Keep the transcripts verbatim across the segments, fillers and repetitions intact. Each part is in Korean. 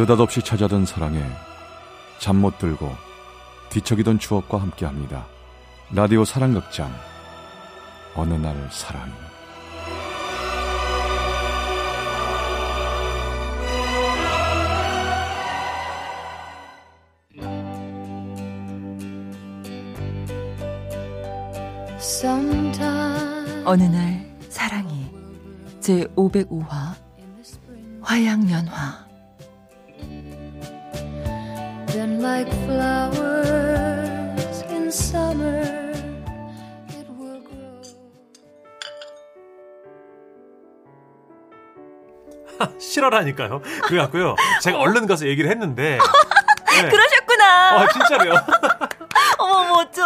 느닷없이 찾아든 사랑에 잠 못 들고 뒤척이던 추억과 함께합니다. 라디오 사랑극장 어느 날 사랑. 어느 날 사랑이 제오백오화 화양연화. 실화라니까요. 그래갖고요 제가 얼른 가서 얘기를 했는데 네. 그러셨구나. 아, 진짜래요. 어머 뭐 어쩌.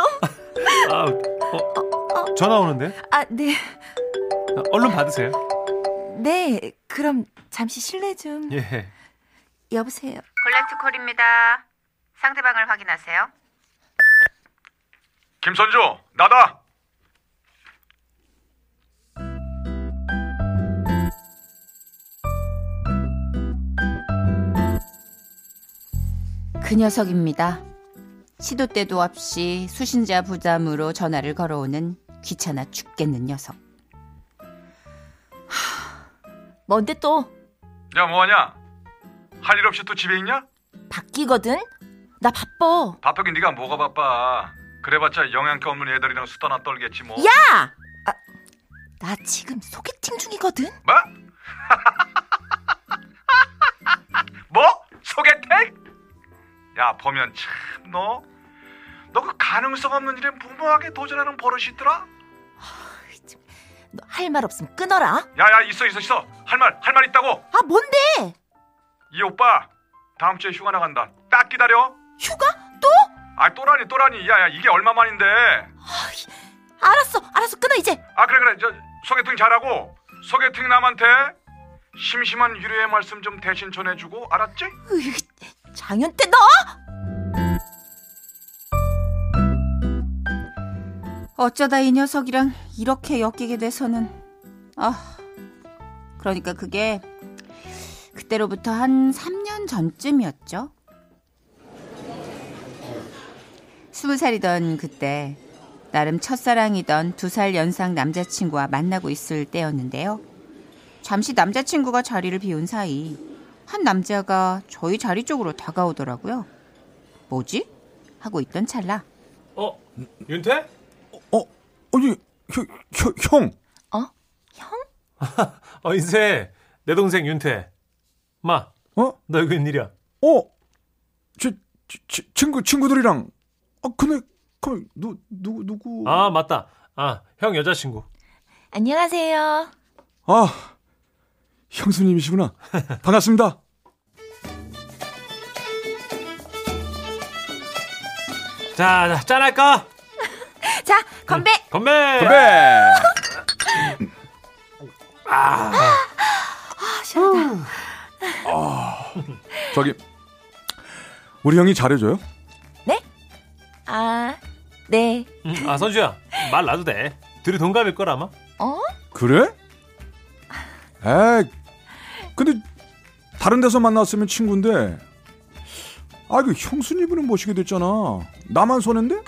아, 어, 전화 오는데. 아, 네. 아, 얼른 받으세요. 네, 그럼 잠시 실례 좀. 예. 여보세요. 콜렉트콜입니다. 상대방을 확인하세요. 김선주, 나다. 그 녀석입니다. 시도 때도 없이 수신자 부담으로 전화를 걸어오는 귀찮아 죽겠는 녀석. 하, 뭔데 또? 야, 뭐하냐? 할 일 없이 또 집에 있냐? 바뀌거든? 나 바빠. 바쁘긴 네가 뭐가 바빠. 그래봤자 영양가 없는 애들이랑 수다나 떨겠지 뭐. 야! 아, 나 지금 소개팅 중이거든? 뭐? 뭐? 소개팅? 야, 보면 참 너 너 그 가능성 없는 일에 무모하게 도전하는 버릇이 있더라. 너 할 말 없으면 끊어라. 야야 있어 있어 있어. 할 말 할 말 있다고. 아 뭔데? 이 오빠 다음 주에 휴가 나간다. 딱 기다려. 휴가? 또? 아 또라니 또라니. 야야 이게 얼마만인데. 아, 알았어 알았어 끊어 이제. 아 그래 그래 저 소개팅 잘하고 소개팅 남한테 심심한 유료의 말씀 좀 대신 전해주고 알았지? 장현태 너? 어쩌다 이 녀석이랑 이렇게 엮이게 돼서는. 아 그러니까 그게 그때로부터 한 삼 년 전쯤이었죠. 스무 살이던 그때 나름 첫사랑이던 두 살 연상 남자친구와 만나고 있을 때였는데요. 잠시 남자친구가 자리를 비운 사이 한 남자가 저희 자리 쪽으로 다가오더라고요. 뭐지? 하고 있던 찰나. 어? 윤태? 어? 어 아니 형, 형! 어? 형? 어 인세 내 동생 윤태. 마 어? 너 여기 웬일이야? 어? 저, 저, 저 친구, 친구들이랑. 아 근데 그, 누, 누, 누구? 아 맞다. 아 형 여자친구. 안녕하세요. 아 형수님이시구나. 반갑습니다. 자, 짠할까? 자, 건배. 응. 건배. 건배. 아, 아, 시원하다. 아, 저기 우리 형이 잘해줘요? 네? 아, 네. 음, 아, 선주야, 말 놔도 돼. 둘이 동갑일 걸 아마. 어? 그래? 에이. 근데 다른 데서 만났으면 친구인데. 아 그 형수님은 모시게 됐잖아. 나만 손인데?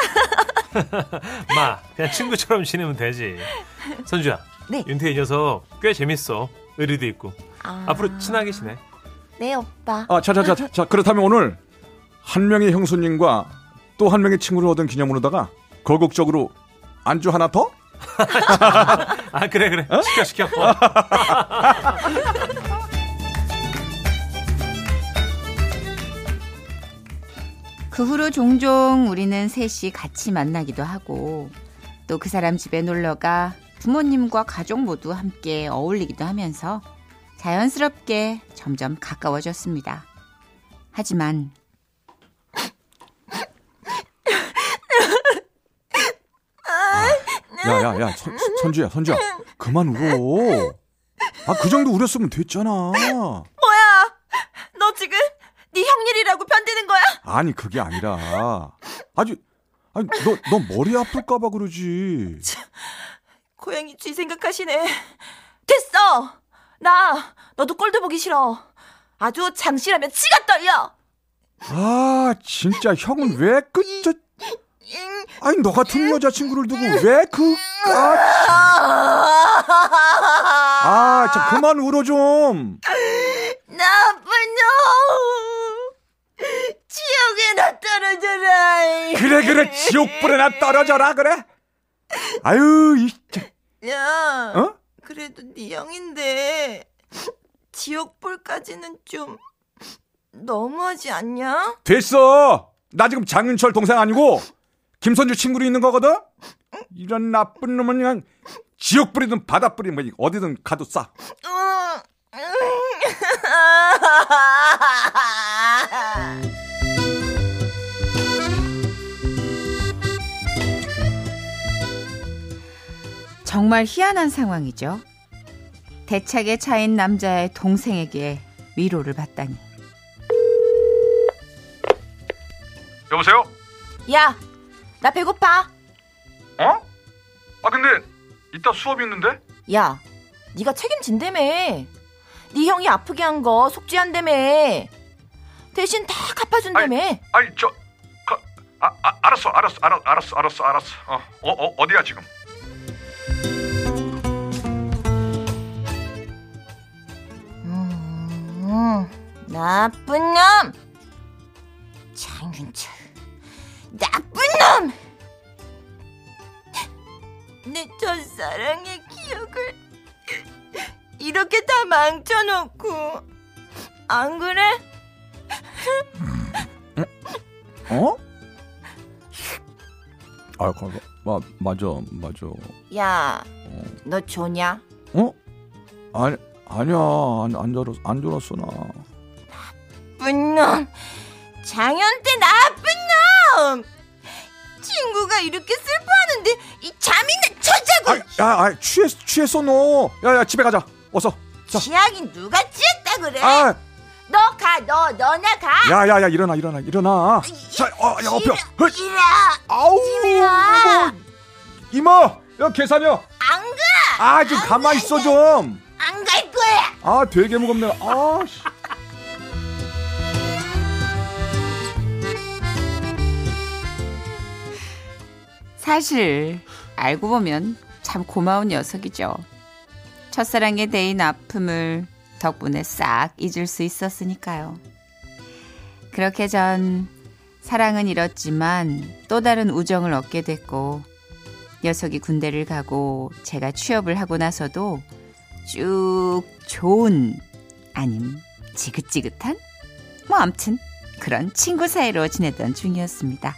마 그냥 친구처럼 지내면 되지. 선주야. 네. 윤태 이 녀석 꽤 재밌어. 의리도 있고. 아... 앞으로 친하게 지내. 네 오빠. 아 자자자 자 그렇다면 오늘 한 명의 형수님과 또 한 명의 친구를 얻은 기념으로다가 거국적으로 안주 하나 더? 아 그래 그래 어? 시켜 시켜. 그 후로 종종 우리는 셋이 같이 만나기도 하고 또 그 사람 집에 놀러가 부모님과 가족 모두 함께 어울리기도 하면서 자연스럽게 점점 가까워졌습니다. 하지만 야야야 야, 야, 선주야 선주야 그만 울어. 아 그 정도 울었으면 됐잖아. 뭐야 너 지금 네 형일이라고 편드는 거야? 아니 그게 아니라 아주 아니 너 너 머리 아플까 봐 그러지. 참, 고양이 쥐 생각하시네. 됐어 나 너도 꼴도 보기 싫어. 아주 장씨라면 지가 떨려. 아 진짜 형은 왜 그 저, 아니 너 같은 여자친구를 두고 왜 그 아 자 아, 그만 울어 좀. 나쁜 놈 지옥에나 떨어져라. 그래 그래 지옥불에나 떨어져라 그래. 아유 이 야 어? 그래도 네 형인데 지옥불까지는 좀 너무하지 않냐? 됐어. 나 지금 장윤철 동생 아니고 김선주 친구로 있는 거거든. 이런 나쁜 놈은 그냥 지옥불이든 바닷불이든 어디든 가도 싸. 정말 희한한 상황이죠. 대책에 차인 남자의 동생에게 위로를 받다니. 여보세요? 야, 나 배고파. 어? 아 근데 이따 수업이 있는데? 야, 네가 책임진다며. 네 형이 아프게 한 거 속죄한다며. 대신 다 갚아준다며. 아니, 아니 저... 가, 아, 아, 알았어, 알았어, 알았어, 알았어, 알았어, 알았어. 어, 어, 어, 어디야 지금? 음, 나쁜 놈! 장윤철, 나쁜 놈! 내 첫사랑의 기억을 이렇게 다 망쳐놓고, 안 그래? 어? 아, 마, 맞아, 맞아. 야, 어. 너 조냐? 어? 아니. 아니야, 안, 안 졸았어, 안 졸았어, 나. 나쁜 놈! 장현태 나쁜 놈! 친구가 이렇게 슬퍼하는데, 이 잠이나 쳐자고! 아, 야, 야, 취했어, 취했어, 너. 야, 야, 집에 가자. 어서. 자. 취하긴 누가 취했다 그래? 아. 너 가, 너, 너나 가! 야, 야, 야, 일어나, 일어나, 일어나. 이, 자, 어, 야, 엎여. 일어! 아우! 뭐, 이모! 야, 계산이요! 안 가! 아, 좀 가만히 있어, 좀! 안 갈 거야. 아, 되게 무겁네. 아. 사실 알고 보면 참 고마운 녀석이죠. 첫사랑에 대인 아픔을 덕분에 싹 잊을 수 있었으니까요. 그렇게 전 사랑은 잃었지만 또 다른 우정을 얻게 됐고, 녀석이 군대를 가고 제가 취업을 하고 나서도 쭉 좋은, 아님 지긋지긋한? 뭐 암튼 그런 친구 사이로 지내던 중이었습니다.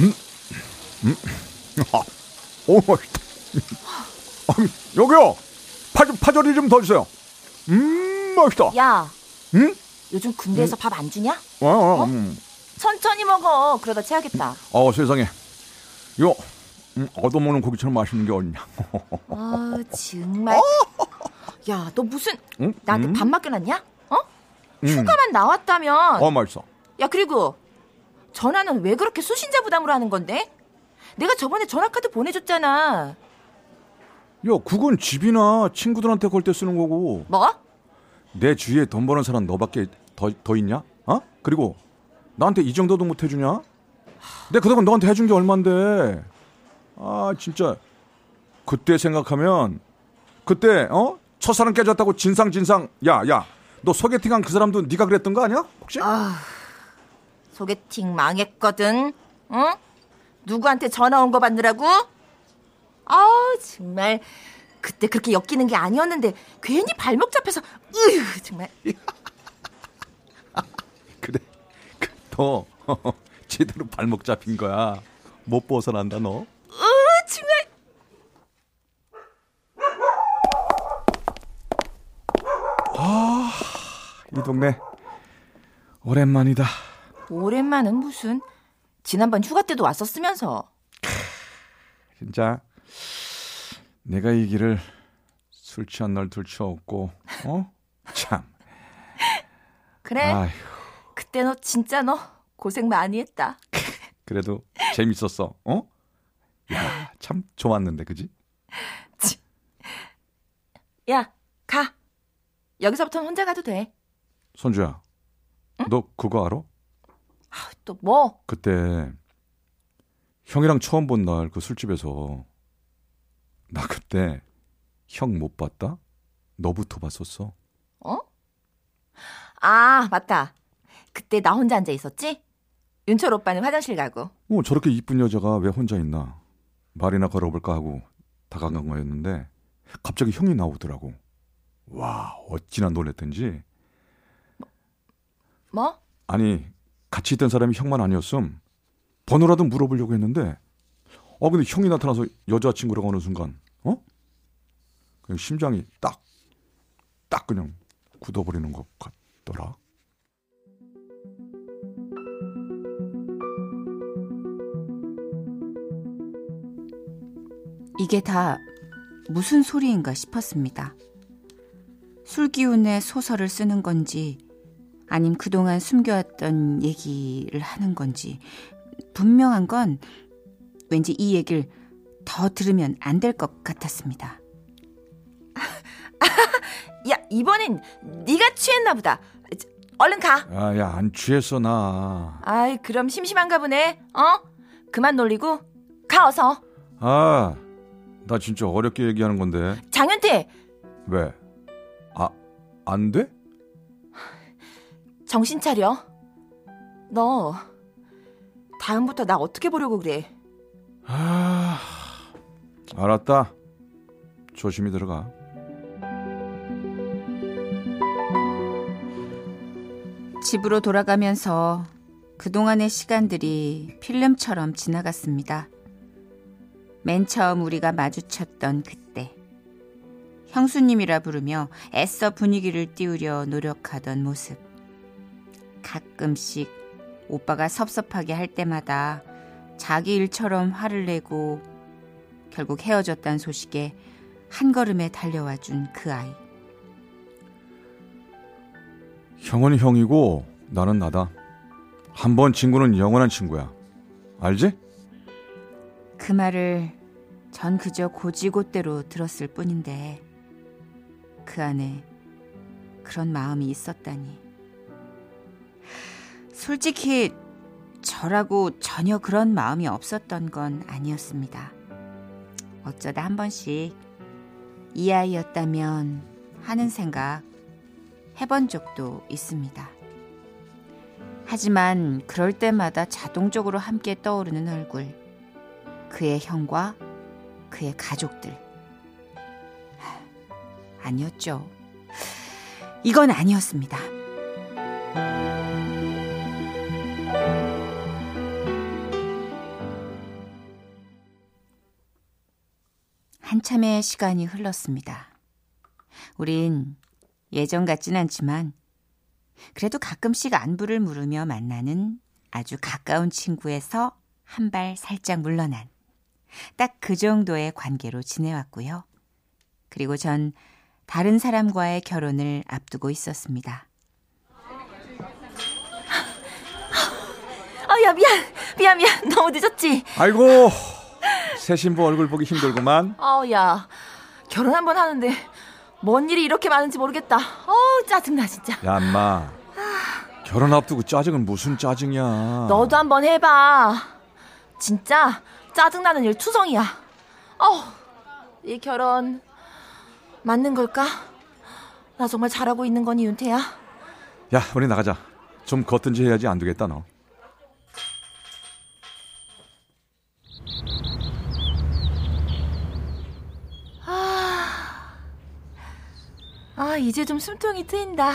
음, 음, 아, 오, 아, 여기요. 파절 파절이 좀 더 주세요. 음, 맛있다. 야, 응? 요즘 군대에서 음. 밥 안 주냐? 어, 어, 어? 음. 천천히 먹어. 그러다 체하겠다. 어, 세상에. 이거 음, 얻어먹는 고기처럼 맛있는 게 어딨냐. 아, 정말. 야, 너 무슨 음? 나한테 음? 밥 맡겨놨냐? 어? 음. 휴가만 나왔다면. 어, 맛있어. 야, 그리고 전화는 왜 그렇게 수신자 부담으로 하는 건데? 내가 저번에 전화카드 보내줬잖아. 야, 그건 집이나 친구들한테 걸 때 쓰는 거고. 뭐? 내 주위에 돈 버는 사람 너밖에 더, 더 있냐? 어? 그리고 나한테 이 정도도 못 해주냐? 내가 그동안 너한테 해준 게 얼만데. 아 진짜 그때 생각하면 그때 어? 첫사랑 깨졌다고 진상 진상. 야야 너 소개팅한 그 사람도 네가 그랬던 거 아니야? 혹시? 아, 소개팅 망했거든. 응? 누구한테 전화 온 거 받느라고? 아 정말 그때 그렇게 엮이는 게 아니었는데 괜히 발목 잡혀서 으유 정말. 그래 너 제대로 발목 잡힌 거야. 못 벗어난다 너. 으 정말. 아, 이 동네 오랜만이다. 오랜만은 무슨. 지난번 휴가 때도 왔었으면서. 진짜 내가 이 길을 술 취한 널 들추었고. 어? 참. 그래. 아휴. 그때 너 진짜 너 고생 많이 했다. 그래도 재밌었어. 어? 야, 참 좋았는데, 그지? 야, 가. 여기서부터는 혼자 가도 돼. 선주야, 응? 너 그거 알아? 아, 또 뭐? 그때 형이랑 처음 본 날 그 술집에서 나 그때 형 못 봤다? 너부터 봤었어. 어? 아, 맞다. 그때 나 혼자 앉아 있었지? 윤철 오빠는 화장실 가고. 어, 저렇게 이쁜 여자가 왜 혼자 있나? 말이나 걸어볼까 하고 다가간 거였는데 갑자기 형이 나오더라고. 와, 어찌나 놀랬던지. 뭐? 뭐? 아니, 같이 있던 사람이 형만 아니었음 번호라도 물어보려고 했는데 어, 근데 형이 나타나서 여자친구라고 하는 순간 어? 그냥 심장이 딱, 딱 그냥 굳어버리는 것 같더라. 이게 다 무슨 소리인가 싶었습니다. 술 기운에 소설을 쓰는 건지 아님 그동안 숨겨왔던 얘기를 하는 건지 분명한 건 왠지 이 얘기를 더 들으면 안 될 것 같았습니다. 야, 이번엔 네가 취했나 보다. 얼른 가. 아, 야, 안 취했어 나. 아이, 그럼 심심한가 보네. 어? 그만 놀리고 가, 어서. 아, 나 진짜 어렵게 얘기하는 건데. 장현태. 왜? 아, 안 돼? 정신 차려. 너 다음부터 나 어떻게 보려고 그래? 아, 알았다. 조심히 들어가. 집으로 돌아가면서 그동안의 시간들이 필름처럼 지나갔습니다. 맨 처음 우리가 마주쳤던 그때, 형수님이라 부르며 애써 분위기를 띄우려 노력하던 모습. 가끔씩 오빠가 섭섭하게 할 때마다 자기 일처럼 화를 내고 결국 헤어졌다는 소식에 한 걸음에 달려와 준 그 아이. 형은 형이고 나는 나다. 한 번 친구는 영원한 친구야. 알지? 그 말을 전 그저 고지고대로 들었을 뿐인데 그 안에 그런 마음이 있었다니. 솔직히 저라고 전혀 그런 마음이 없었던 건 아니었습니다. 어쩌다 한 번씩 이 아이였다면 하는 생각 해본 적도 있습니다. 하지만 그럴 때마다 자동적으로 함께 떠오르는 얼굴, 그의 형과 그의 가족들. 아니었죠. 이건 아니었습니다. 한참의 시간이 흘렀습니다. 우린 예전 같진 않지만 그래도 가끔씩 안부를 물으며 만나는 아주 가까운 친구에서 한 발 살짝 물러난 딱 그 정도의 관계로 지내왔고요. 그리고 전 다른 사람과의 결혼을 앞두고 있었습니다. 아, 야, 미안, 미안, 미안. 너무 늦었지? 아이고, 새 신부 얼굴 보기 힘들구만. 아, 야, 결혼 한 번 하는데 뭔 일이 이렇게 많은지 모르겠다. 어우, 짜증나 진짜. 야, 엄마, 결혼 앞두고 짜증은 무슨 짜증이야. 너도 한번 해봐. 진짜 짜증나는 일 투성이야. 어우, 이 결혼 맞는 걸까? 나 정말 잘하고 있는 거니, 윤태야? 야, 우리 나가자. 좀 걷든지 해야지. 안 되겠다 너. 아, 이제 좀 숨통이 트인다.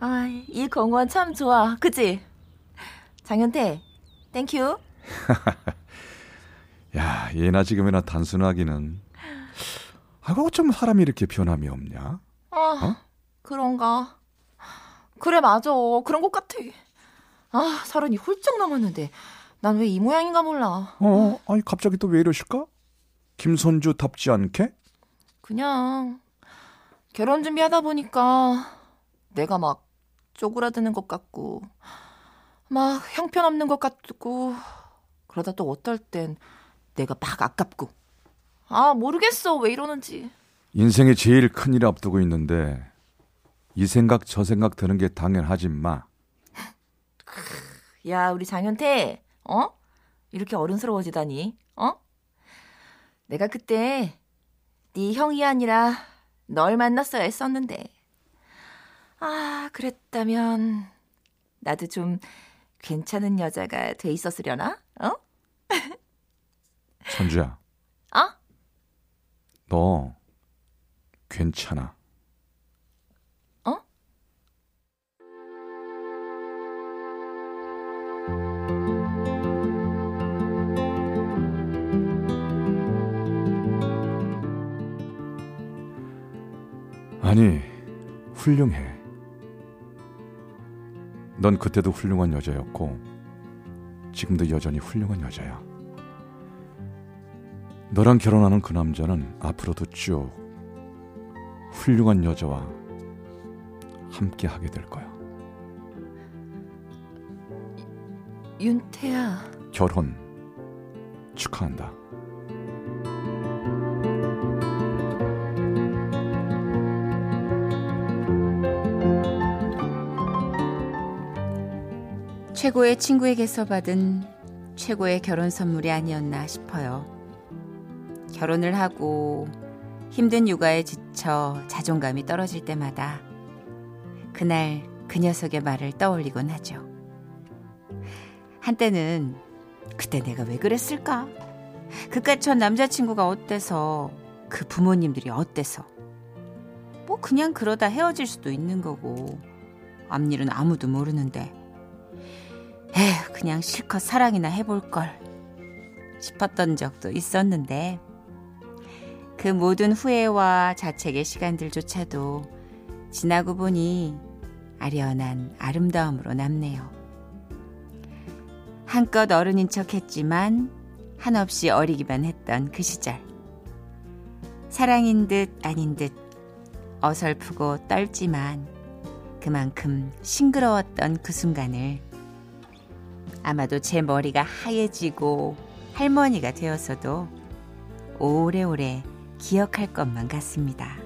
아, 이 공원 참 좋아, 그치? 장현태, 땡큐. 야, 예나 지금이나 단순하기는. 아, 어쩜 사람이 이렇게 변함이 없냐? 아, 어? 그런가. 그래, 맞아. 그런 것 같아. 아, 서른이 훌쩍 넘었는데 난 왜 이 모양인가 몰라. 어, 아니 갑자기 또 왜 이러실까? 김선주 답지 않게? 그냥 결혼 준비하다 보니까 내가 막 쪼그라드는 것 같고 막 형편없는 것 같고 그러다 또 어떨 땐 내가 막 아깝고 아 모르겠어 왜 이러는지. 인생에 제일 큰 일 앞두고 있는데 이 생각 저 생각 드는 게 당연하지 마. 야 우리 장현태 어? 이렇게 어른스러워지다니 어? 내가 그때 네 형이 아니라 널 만났어야 했었는데 아 그랬다면 나도 좀 괜찮은 여자가 돼 있었으려나? 어? 선주야. 어? 너 괜찮아. 어? 아니, 훌륭해. 넌 그때도 훌륭한 여자였고 지금도 여전히 훌륭한 여자야. 너랑 결혼하는 그 남자는 앞으로도 쭉 훌륭한 여자와 함께 하게 될 거야. 윤태야. 결혼 축하한다. 최고의 친구에게서 받은 최고의 결혼 선물이 아니었나 싶어요. 결혼을 하고 힘든 육아에 지쳐 자존감이 떨어질 때마다 그날 그 녀석의 말을 떠올리곤 하죠. 한때는 그때 내가 왜 그랬을까? 그깟 전 남자친구가 어때서 그 부모님들이 어때서 뭐 그냥 그러다 헤어질 수도 있는 거고 앞일은 아무도 모르는데 에휴 그냥 실컷 사랑이나 해볼걸 싶었던 적도 있었는데 그 모든 후회와 자책의 시간들조차도 지나고 보니 아련한 아름다움으로 남네요. 한껏 어른인 척했지만 한없이 어리기만 했던 그 시절 사랑인 듯 아닌 듯 어설프고 떨지만 그만큼 싱그러웠던 그 순간을 아마도 제 머리가 하얘지고 할머니가 되어서도 오래오래 기억할 것만 같습니다.